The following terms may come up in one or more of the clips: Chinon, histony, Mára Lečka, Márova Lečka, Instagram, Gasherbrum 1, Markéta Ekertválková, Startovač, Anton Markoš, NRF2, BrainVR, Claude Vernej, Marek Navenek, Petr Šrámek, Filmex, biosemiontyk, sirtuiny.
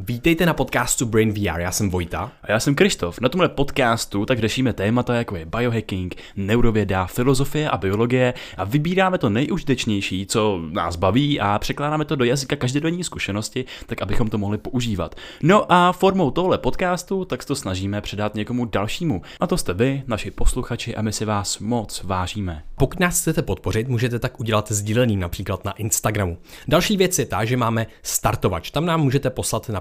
Vítejte na podcastu BrainVR, já jsem Vojta. A já jsem Krištof. Na tomhle podcastu tak řešíme témata, jako je biohacking, neurověda, filozofie a biologie a vybíráme to nejužitečnější, co nás baví a překládáme to do jazyka každodenní zkušenosti, tak abychom to mohli používat. No a formou tohle podcastu tak to snažíme předat někomu dalšímu. A to jste vy, naši posluchači, a my si vás moc vážíme. Pokud nás chcete podpořit, můžete tak udělat sdílením například na Instagramu. Další věc je ta, že máme Startovač. Tam nám můžete poslat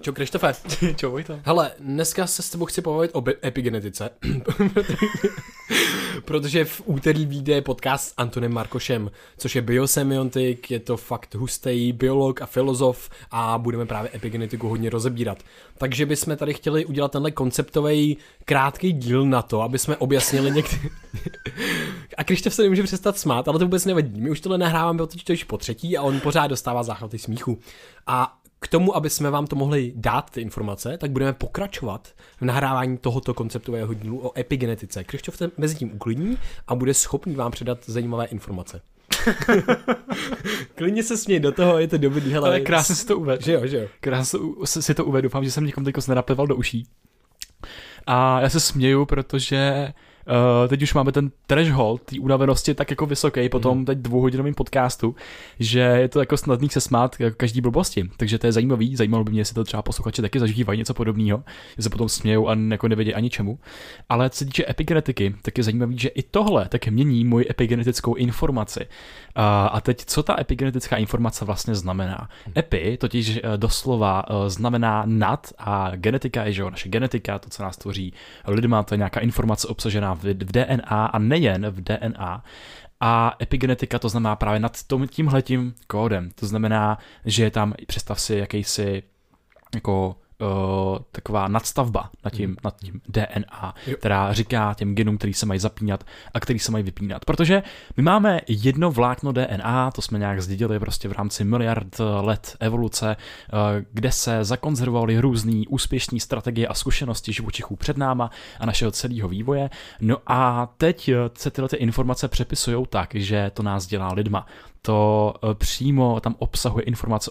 Čau Krištofe. Čau Vojto. Hele, dneska se s tebou chci pobavit o epigenetice, protože v úterý vyjde podcast s Antonem Markošem, což je biosemiontyk, je to fakt hustý biolog a filozof a budeme právě epigenetiku hodně rozebírat. Takže bychom tady chtěli udělat tenhle konceptový krátký díl na to, aby jsme objasnili některé... A Krištof se nemůže přestat smát, ale to vůbec nevadí. My už tohle nahráváme už po třetí a on pořád dostává záchvaty smíchu. A k tomu, aby jsme vám to mohli dát ty informace, tak budeme pokračovat v nahrávání tohoto konceptového dílu o epigenetice. Krištof se mezi tím uklidní a bude schopný vám předat zajímavé informace. Klidně se směj do toho, je to dobrý. Hele, ale krásně si to uvedu. Že jo. Krásně si to uvedu, doufám, že jsem někomu teďko nenaplival do uší. A já se směju, protože... teď už máme ten threshold té unavenosti tak jako vysoký po tom teď dvouhodinovým podcastu, že je to jako snadný se smát jako každý blbosti. Takže to je zajímavý, zajímalo by mě, jestli to třeba posluchače taky zažívají něco podobného, že se potom smějou a jako nevědí ani čemu. Ale co se týče epigenetiky, tak je zajímavý, že i tohle tak mění moji epigenetickou informaci. A teď co ta epigenetická informace vlastně znamená? Epi totiž doslova znamená nad a genetika je, že jo, naše genetika, to, co nás tvoří lidma, to je nějaká informace obsažená v DNA a nejen v DNA. A epigenetika to znamená právě nad tímhletím kódem. To znamená, že je tam, představ si, jakýsi jako taková nadstavba nad tím DNA, která říká těm genům, který se mají zapínat a který se mají vypínat. Protože my máme jedno vlákno DNA, to jsme nějak zdědili prostě v rámci miliard let evoluce, kde se zakonzervovaly různé úspěšné strategie a zkušenosti živočichů před náma a našeho celého vývoje. No a teď se tyhle informace přepisujou tak, že to nás dělá lidma. To přímo tam obsahuje informace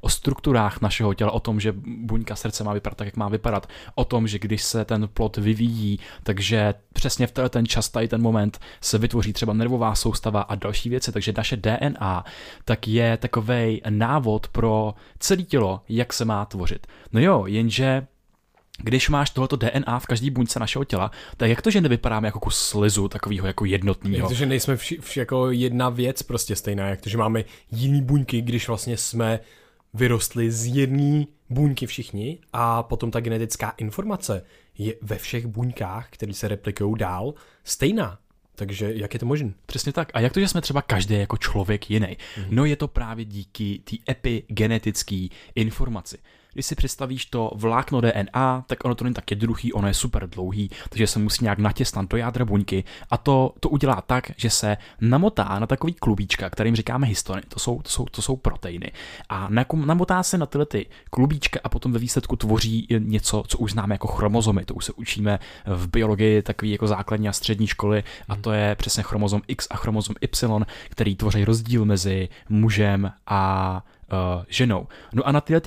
o strukturách našeho těla, o tom, že buňka srdce má vypadat tak, jak má vypadat, o tom, že když se ten plod vyvíjí, takže přesně v ten čas, tady ten moment se vytvoří třeba nervová soustava a další věci, takže naše DNA tak je takovej návod pro celé tělo, jak se má tvořit. No jo, jenže když máš tohleto DNA v každý buňce našeho těla, tak jak to, že nevypadáme jako kus slizu takového jako jednotného? Protože nejsme jako jedna věc prostě stejná, jak to, že máme jiný buňky, když vlastně jsme vyrostli z jedné buňky všichni a potom ta genetická informace je ve všech buňkách, které se replikují dál, stejná. Takže jak je to možné? Přesně tak. A jak to, že jsme třeba každý jako člověk jiný? No je to právě díky té epigenetické informaci. Když si představíš to vlákno DNA, tak ono to není tak jednoduchý, ono je super dlouhý, takže se musí nějak natěsnat do jádra buňky a to udělá tak, že se namotá na takový klubíčka, kterým říkáme histony, to jsou proteiny. A namotá se na tyhle ty klubíčka a potom ve výsledku tvoří něco, co už známe jako chromozomy, to už se učíme v biologii takový jako základní a střední školy a to je přesně chromozom X a chromozom Y, který tvoří rozdíl mezi mužem a ženou. No a na tyhle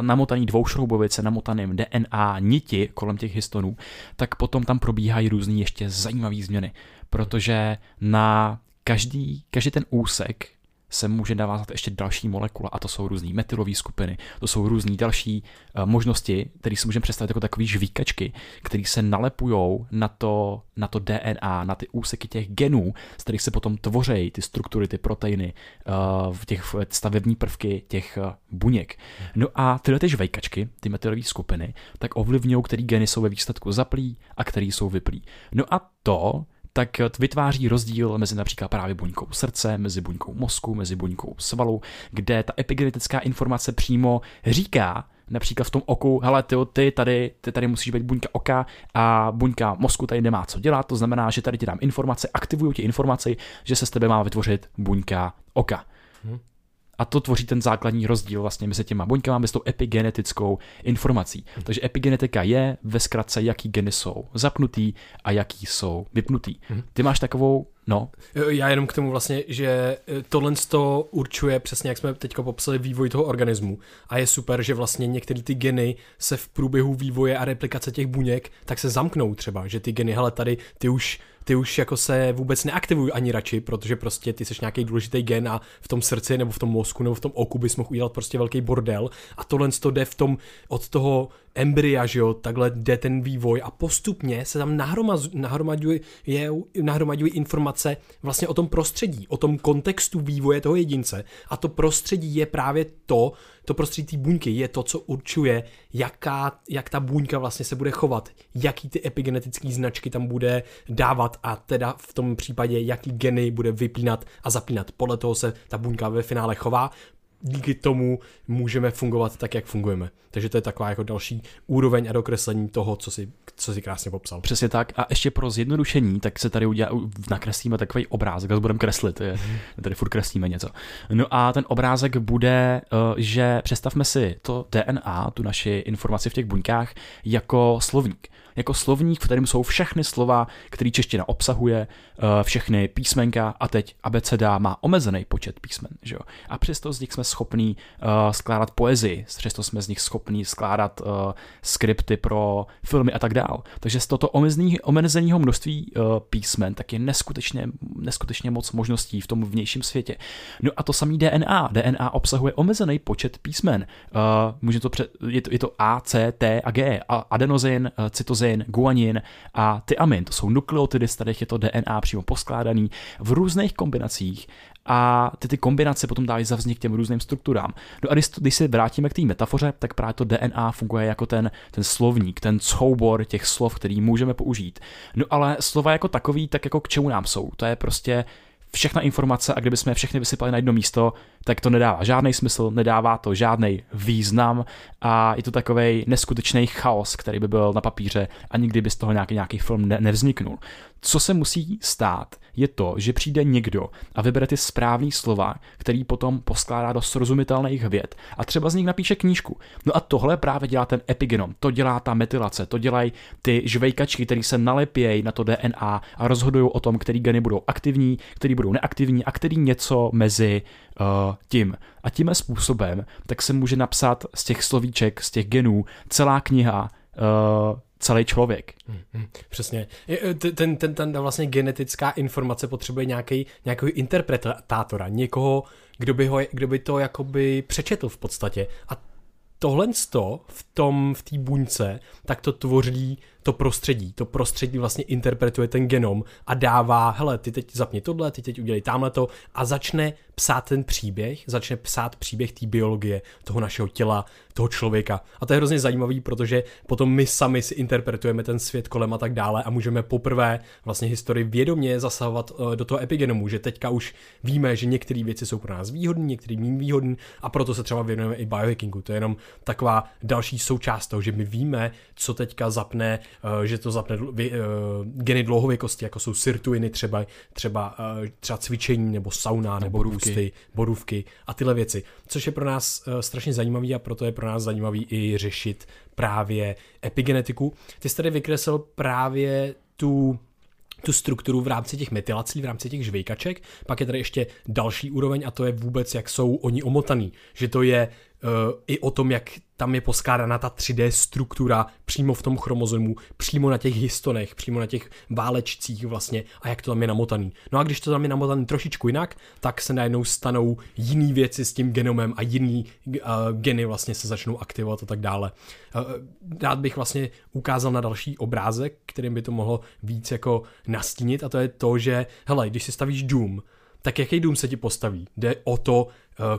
namotaný dvoušroubovice, namotaným DNA niti kolem těch histonů, tak potom tam probíhají různé ještě zajímavé změny, protože na každý ten úsek se může navázat ještě další molekula, a to jsou různé metylové skupiny, to jsou různé další možnosti, které si můžeme představit jako takové žvíkačky, které se nalepujou na to DNA, na ty úseky těch genů, z kterých se potom tvořejí ty struktury, ty proteiny, těch stavební prvky těch buněk. No a tyhle ty žvejkačky, ty metylové skupiny, tak ovlivňují, které geny jsou ve výsledku zaplý a které jsou vyplý. No a to tak vytváří rozdíl mezi například právě buňkou srdce, mezi buňkou mozku, mezi buňkou svalu, kde ta epigenetická informace přímo říká, například v tom oku, hele ty tady musíš být buňka oka a buňka mozku tady nemá co dělat, to znamená, že tady ti dám informace, aktivuju ti informaci, že se z tebe má vytvořit buňka oka. A to tvoří ten základní rozdíl vlastně mezi těma buňkama, mezi tou epigenetickou informací. Takže epigenetika je ve zkratce, jaký geny jsou zapnutý a jaký jsou vypnutý. Ty máš takovou, no. Já jenom k tomu vlastně, že tohle to určuje přesně, jak jsme teďka popsali, vývoj toho organismu. A je super, že vlastně některé ty geny se v průběhu vývoje a replikace těch buněk tak se zamknou třeba, že ty geny, hele tady ty už jako se vůbec neaktivují ani radši, protože prostě ty seš nějaký důležitý gen a v tom srdci nebo v tom mozku nebo v tom oku bys mohl udělat prostě velký bordel, a tohle to jde v tom od toho embrya, že jo, takhle jde ten vývoj a postupně se tam nahromaďují informace vlastně o tom prostředí, o tom kontextu vývoje toho jedince, a to prostředí je právě to prostředí té buňky je to, co určuje, jak ta buňka vlastně se bude chovat, jaký ty epigenetické značky tam bude dávat a teda v tom případě, jaký geny bude vypínat a zapínat. Podle toho se ta buňka ve finále chová, díky tomu můžeme fungovat tak, jak fungujeme. Takže to je taková jako další úroveň a dokreslení toho, co si krásně popsal. Přesně tak. A ještě pro zjednodušení, tak se tady nakreslíme takový obrázek, a budeme kreslit. Tady furt kreslíme něco. No a ten obrázek bude, že představme si to DNA, tu naši informaci v těch buňkách, jako slovník. Jako slovník, v kterém jsou všechny slova, který čeština obsahuje, všechny písmenka, a teď abeceda má omezený počet písmen, že jo? A přesto z nich jsme schopní skládat poezii, přesto jsme z nich schopní skládat skripty pro filmy a tak dál. Takže z toto omezeného množství písmen tak je neskutečně moc možností v tom vnějším světě. No a to samý DNA. DNA obsahuje omezený počet písmen. Je to A, C, T a G. Adenozin, cytozin, guanin a tyamin. To jsou nukleotidy, z kterých je to DNA přímo poskládaný v různých kombinacích, a ty kombinace potom dávají za vznik těm různým strukturám. No a když se vrátíme k té metafoře, tak právě to DNA funguje jako ten slovník, ten soubor těch slov, který můžeme použít. No ale slova jako takový, tak jako k čemu nám jsou? To je prostě všechna informace, a kdybychom je všechny vysypali na jedno místo, tak to nedává žádný smysl, nedává to žádný význam a je to takovej neskutečný chaos, který by byl na papíře a nikdy by z toho nějaký film nevzniknul. Co se musí stát, je to, že přijde někdo a vybere ty správný slova, který potom poskládá do srozumitelných vět a třeba z nich napíše knížku. No a tohle právě dělá ten epigenom, to dělá ta metylace, to dělají ty žvejkačky, které se nalepějí na to DNA a rozhodují o tom, který geny budou aktivní, který budou neaktivní a který něco mezi tím. A tím způsobem tak se může napsat z těch slovíček, z těch genů celá kniha, celý člověk. Přesně. Ten vlastně genetická informace potřebuje nějakého interpretátora, někoho, kdo by to jakoby přečetl v podstatě. A tohle v té buňce, tak to tvoří to prostředí vlastně interpretuje ten genom a dává, hele, ty teď zapni tohle, ty teď udělej tamhleto, a začne psát ten příběh, té biologie, toho našeho těla, toho člověka. A to je hrozně zajímavý, protože potom my sami si interpretujeme ten svět kolem a tak dále a můžeme poprvé vlastně historii vědomě zasahovat do toho epigenomu, že teďka už víme, že některé věci jsou pro nás výhodné, některé méně výhodné, a proto se třeba věnujeme i biohackingu. To je jenom taková další součást toho, že my víme, co teďka zapne, že to zapne geny dlouhověkosti, jako jsou sirtuiny třeba cvičení, nebo sauna, nebo růsty, borůvky a tyhle věci, což je pro nás strašně zajímavý, a proto je pro nás zajímavý i řešit právě epigenetiku. Ty jsi tady vykreslil právě tu tu strukturu v rámci těch metylací, v rámci těch žvejkaček. Pak je tady ještě další úroveň a to je vůbec, jak jsou oni omotaný. Že to je i o tom, jak tam je poskládána ta 3D struktura přímo v tom chromozomu, přímo na těch histonech, přímo na těch válečcích vlastně a jak to tam je namotaný. No a když to tam je namotaný trošičku jinak, tak se najednou stanou jiný věci s tím genomem a jiný geny vlastně se začnou aktivovat a tak dále. Rád bych vlastně ukázal na další obrázek, kterým by to mohlo víc jako nastínit a to je to, že hele, když si stavíš dům, tak jaký dům se ti postaví? Jde o to,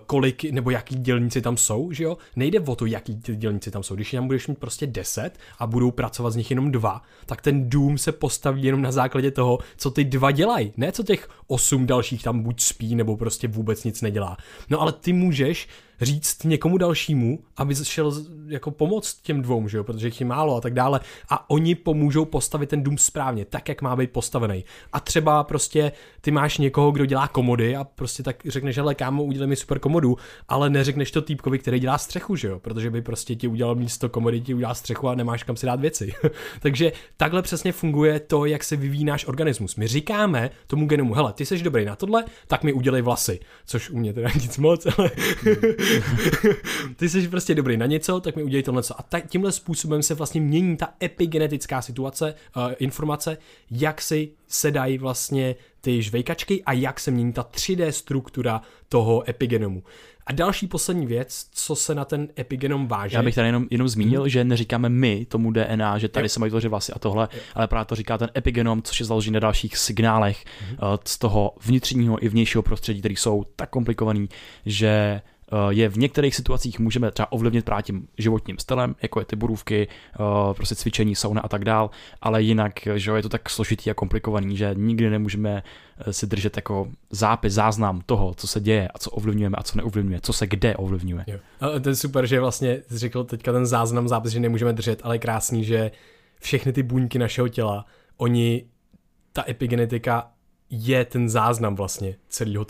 kolik nebo jaký dělníci tam jsou, že jo? Nejde o to, jaký ty dělníci tam jsou. Když tam budeš mít prostě 10 a budou pracovat z nich jenom 2, tak ten dům se postaví jenom na základě toho, co ty 2 dělají. Ne co těch 8 dalších tam buď spí, nebo prostě vůbec nic nedělá. No ale ty můžeš říct někomu dalšímu, aby šel jako pomoct těm 2, že jo? Protože jich je málo a tak dále. A oni pomůžou postavit ten dům správně, tak jak má být postavený. A třeba prostě ty máš někoho, kdo dělá komody a prostě tak řekneš, hele kámo, udělej mi super komodu, ale neřekneš to týpkovi, který dělá střechu, že jo? Protože by prostě ti udělal místo komody, ti udělá střechu a nemáš kam si dát věci. Takže takhle přesně funguje to, jak se vyvíjí náš organismus. My říkáme tomu genomu, hele, ty seš dobrý na tohle, tak mi udělej vlasy, což u mě teda nic moc, ale ty seš prostě dobrý na něco, tak mi udělej tohle co. A tímhle způsobem se vlastně mění ta epigenetická situace, informace, jak si sedají vlastně ty žvejkačky a jak se mění ta 3D struktura toho epigenomu. A další poslední věc, co se na ten epigenom váže. Já bych tady jenom zmínil, že neříkáme my tomu DNA, že tady se mají tvořit vlasy a tohle, ale právě to říká ten epigenom, což je založený na dalších signálech z toho vnitřního i vnějšího prostředí, které jsou tak komplikovaný, že je v některých situacích můžeme třeba ovlivnit právě tím životním stylem, jako je ty borůvky, prostě cvičení, sauna a tak dál, ale jinak, že je to tak složitý a komplikovaný, že nikdy nemůžeme si držet jako záznam toho, co se děje a co ovlivňujeme a co neovlivňuje, co se kde ovlivňuje. Jo. A to je super, že vlastně řekl teďka ten zápis, že nemůžeme držet, ale je krásný, že všechny ty buňky našeho těla, ta epigenetika je ten záznam vlastně celého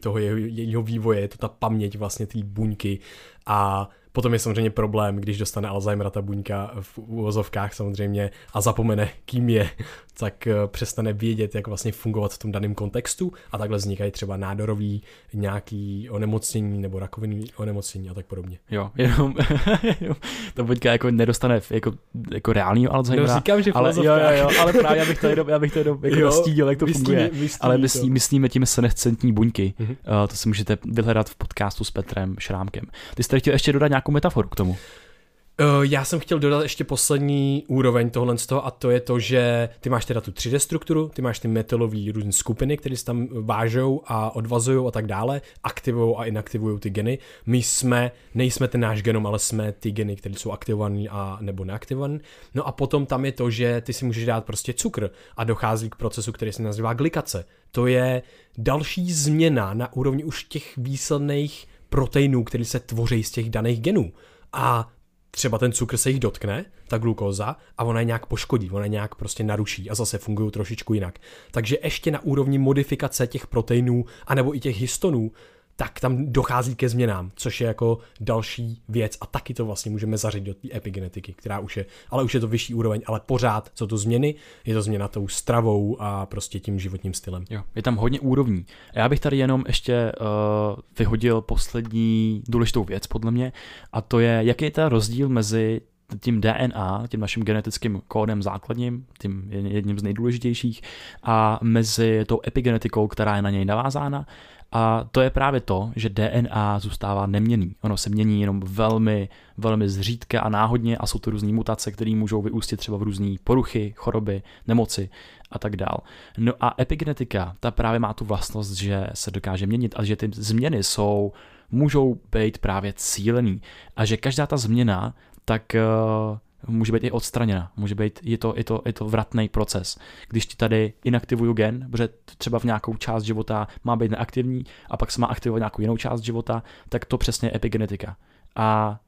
toho jeho vývoje, je to ta paměť vlastně té buňky a potom je samozřejmě problém, když dostane Alzheimera ta buňka v uvozovkách samozřejmě a zapomene, kým je, tak přestane vědět, jak vlastně fungovat v tom daném kontextu a takhle vznikají třeba nádorový nějaký onemocnění nebo rakovinný onemocnění a tak podobně. Jo, jenom ta buňka jako nedostane jako reálního Alzheimera. No, říkám, že ale jo, ale právě já bych to jenom jako nastídil, jak to funguje. Ale myslíme tím senescentní buňky. To si můžete vyhledat v podcastu s Petrem Šrámkem. Ty jste chtěl ještě dodat nějakou metaforu k tomu? Já jsem chtěl dodat ještě poslední úroveň tohle z toho a to je to, že ty máš teda tu 3D strukturu, ty máš ty metylový různé skupiny, které se tam vážou a odvazují a tak dále, aktivují a inaktivují ty geny. My nejsme ten náš genom, ale jsme ty geny, které jsou aktivovaný a nebo neaktivovaný. No a potom tam je to, že ty si můžeš dát prostě cukr a dochází k procesu, který se nazývá glikace. To je další změna na úrovni už těch výsledných proteinů, které se tvoří z těch daných genů. A třeba ten cukr se jich dotkne, ta glukóza, a ona je nějak poškodí, ona je nějak prostě naruší a zase fungují trošičku jinak. Takže ještě na úrovni modifikace těch proteinů, anebo i těch histonů, tak tam dochází ke změnám, což je jako další věc a taky to vlastně můžeme zařadit do té epigenetiky, která už je to vyšší úroveň, ale pořád jsou to změny, je to změna tou stravou a prostě tím životním stylem. Jo, je tam hodně úrovní. Já bych tady jenom ještě vyhodil poslední důležitou věc podle mě a to je, jaký je ten rozdíl mezi tím DNA, tím naším genetickým kódem základním, tím jedním z nejdůležitějších a mezi tou epigenetikou, která je na něj navázána. A to je právě to, že DNA zůstává neměnný. Ono se mění jenom velmi, velmi zřídka a náhodně a jsou to různé mutace, které můžou vyústit třeba v různé poruchy, choroby, nemoci a tak dál. No a epigenetika, ta právě má tu vlastnost, že se dokáže měnit a že ty změny můžou být právě cílený. A že každá ta změna, tak může být i odstraněna, je to vratný proces. Když ti tady inaktivuju gen, protože třeba v nějakou část života má být neaktivní a pak se má aktivovat nějakou jinou část života, tak to přesně je epigenetika. A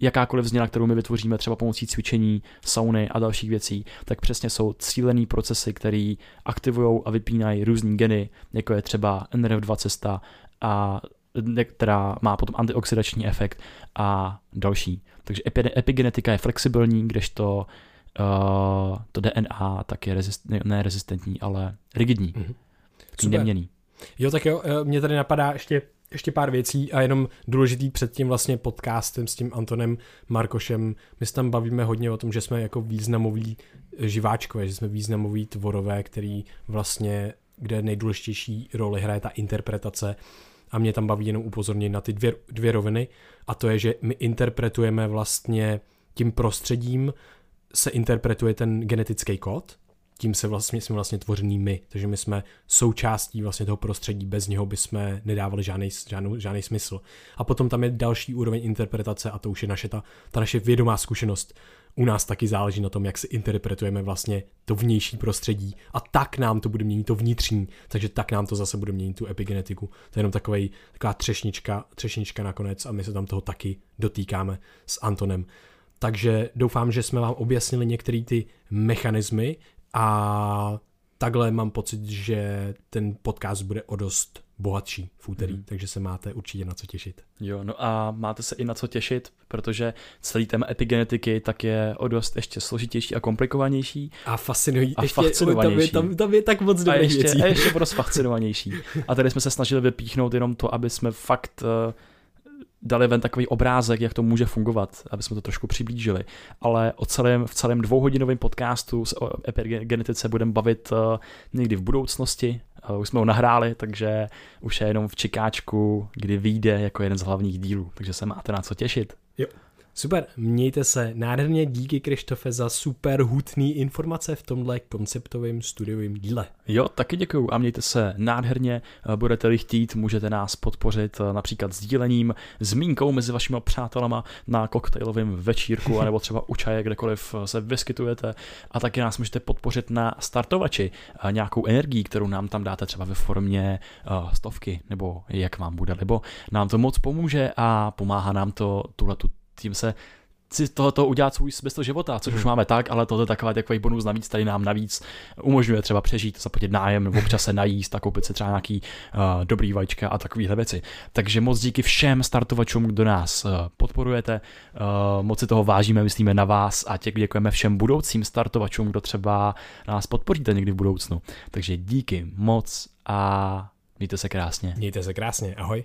jakákoliv změna, kterou my vytvoříme třeba pomocí cvičení, sauny a dalších věcí, tak přesně jsou cílený procesy, které aktivují a vypínají různý geny, jako je třeba NRF2 cesta a která má potom antioxidační efekt a další. Takže epigenetika je flexibilní, kdežto to DNA tak je rezistentní, ale rigidní. Neměnný. Jo, tak jo, mě tady napadá ještě pár věcí a jenom důležitý před tím vlastně podcastem s tím Antonem Markošem. My se tam bavíme hodně o tom, že jsme jako významoví živáčkové, že jsme významoví tvorové, který vlastně, kde nejdůležitější roli hraje ta interpretace. A mě tam baví jenom upozornit na ty dvě roviny, a to je, že my interpretujeme vlastně tím prostředím, se interpretuje ten genetický kód, tím se vlastně, jsme vlastně tvořený my, takže my jsme součástí vlastně toho prostředí, bez něho bychom nedávali žádný smysl. A potom tam je další úroveň interpretace a to už je naše ta naše vědomá zkušenost. U nás taky záleží na tom, jak si interpretujeme vlastně to vnější prostředí a tak nám to bude měnit to vnitřní, takže tak nám to zase bude měnit tu epigenetiku. To je jenom taková třešnička nakonec a my se tam toho taky dotýkáme s Antonem. Takže doufám, že jsme vám objasnili některé ty mechanismy a takhle mám pocit, že ten podcast bude o dost bohatší v úterý, takže se máte určitě na co těšit. Jo, no a máte se i na co těšit, protože celý téma epigenetiky tak je o dost ještě složitější a komplikovanější. A fascinující. Tam je tak moc dobrých věcí. A ještě dost fascinovanější. A tady jsme se snažili vypíchnout jenom to, aby jsme fakt dali ven takový obrázek, jak to může fungovat, aby jsme to trošku přiblížili. Ale v celém 2hodinovém podcastu se o epigenetice budeme bavit někdy v budoucnosti. Už jsme ho nahráli, takže už je jenom v čekáčku, kdy vyjde jako jeden z hlavních dílů. Takže se máte na co těšit. Jo. Super, mějte se nádherně, díky Krištofe za super hutný informace v tomhle konceptovém studiovém díle. Jo, taky děkuju a mějte se nádherně, budete-li chtít, můžete nás podpořit například sdílením, zmínkou mezi vašimi přátelama na koktejlovém večírku anebo třeba u čaje, kdekoliv se vyskytujete a taky nás můžete podpořit na Startovači nějakou energií, kterou nám tam dáte třeba ve formě stovky nebo jak vám bude libo. Nám to moc pomůže a pomáhá nám to tím se tohoto udělat svůj smysl života, což už máme tak, ale tohle takový bonus navíc tady nám navíc umožňuje třeba přežít, zaplatit nájem, občas se najíst a koupit si třeba nějaký dobrý vajíčka a takovéhle věci. Takže moc díky všem startovačům, kdo nás podporujete, moc si toho vážíme, myslíme na vás a děkujeme všem budoucím startovačům, kdo třeba nás podpoříte někdy v budoucnu. Takže díky moc a mějte se krásně. Ahoj.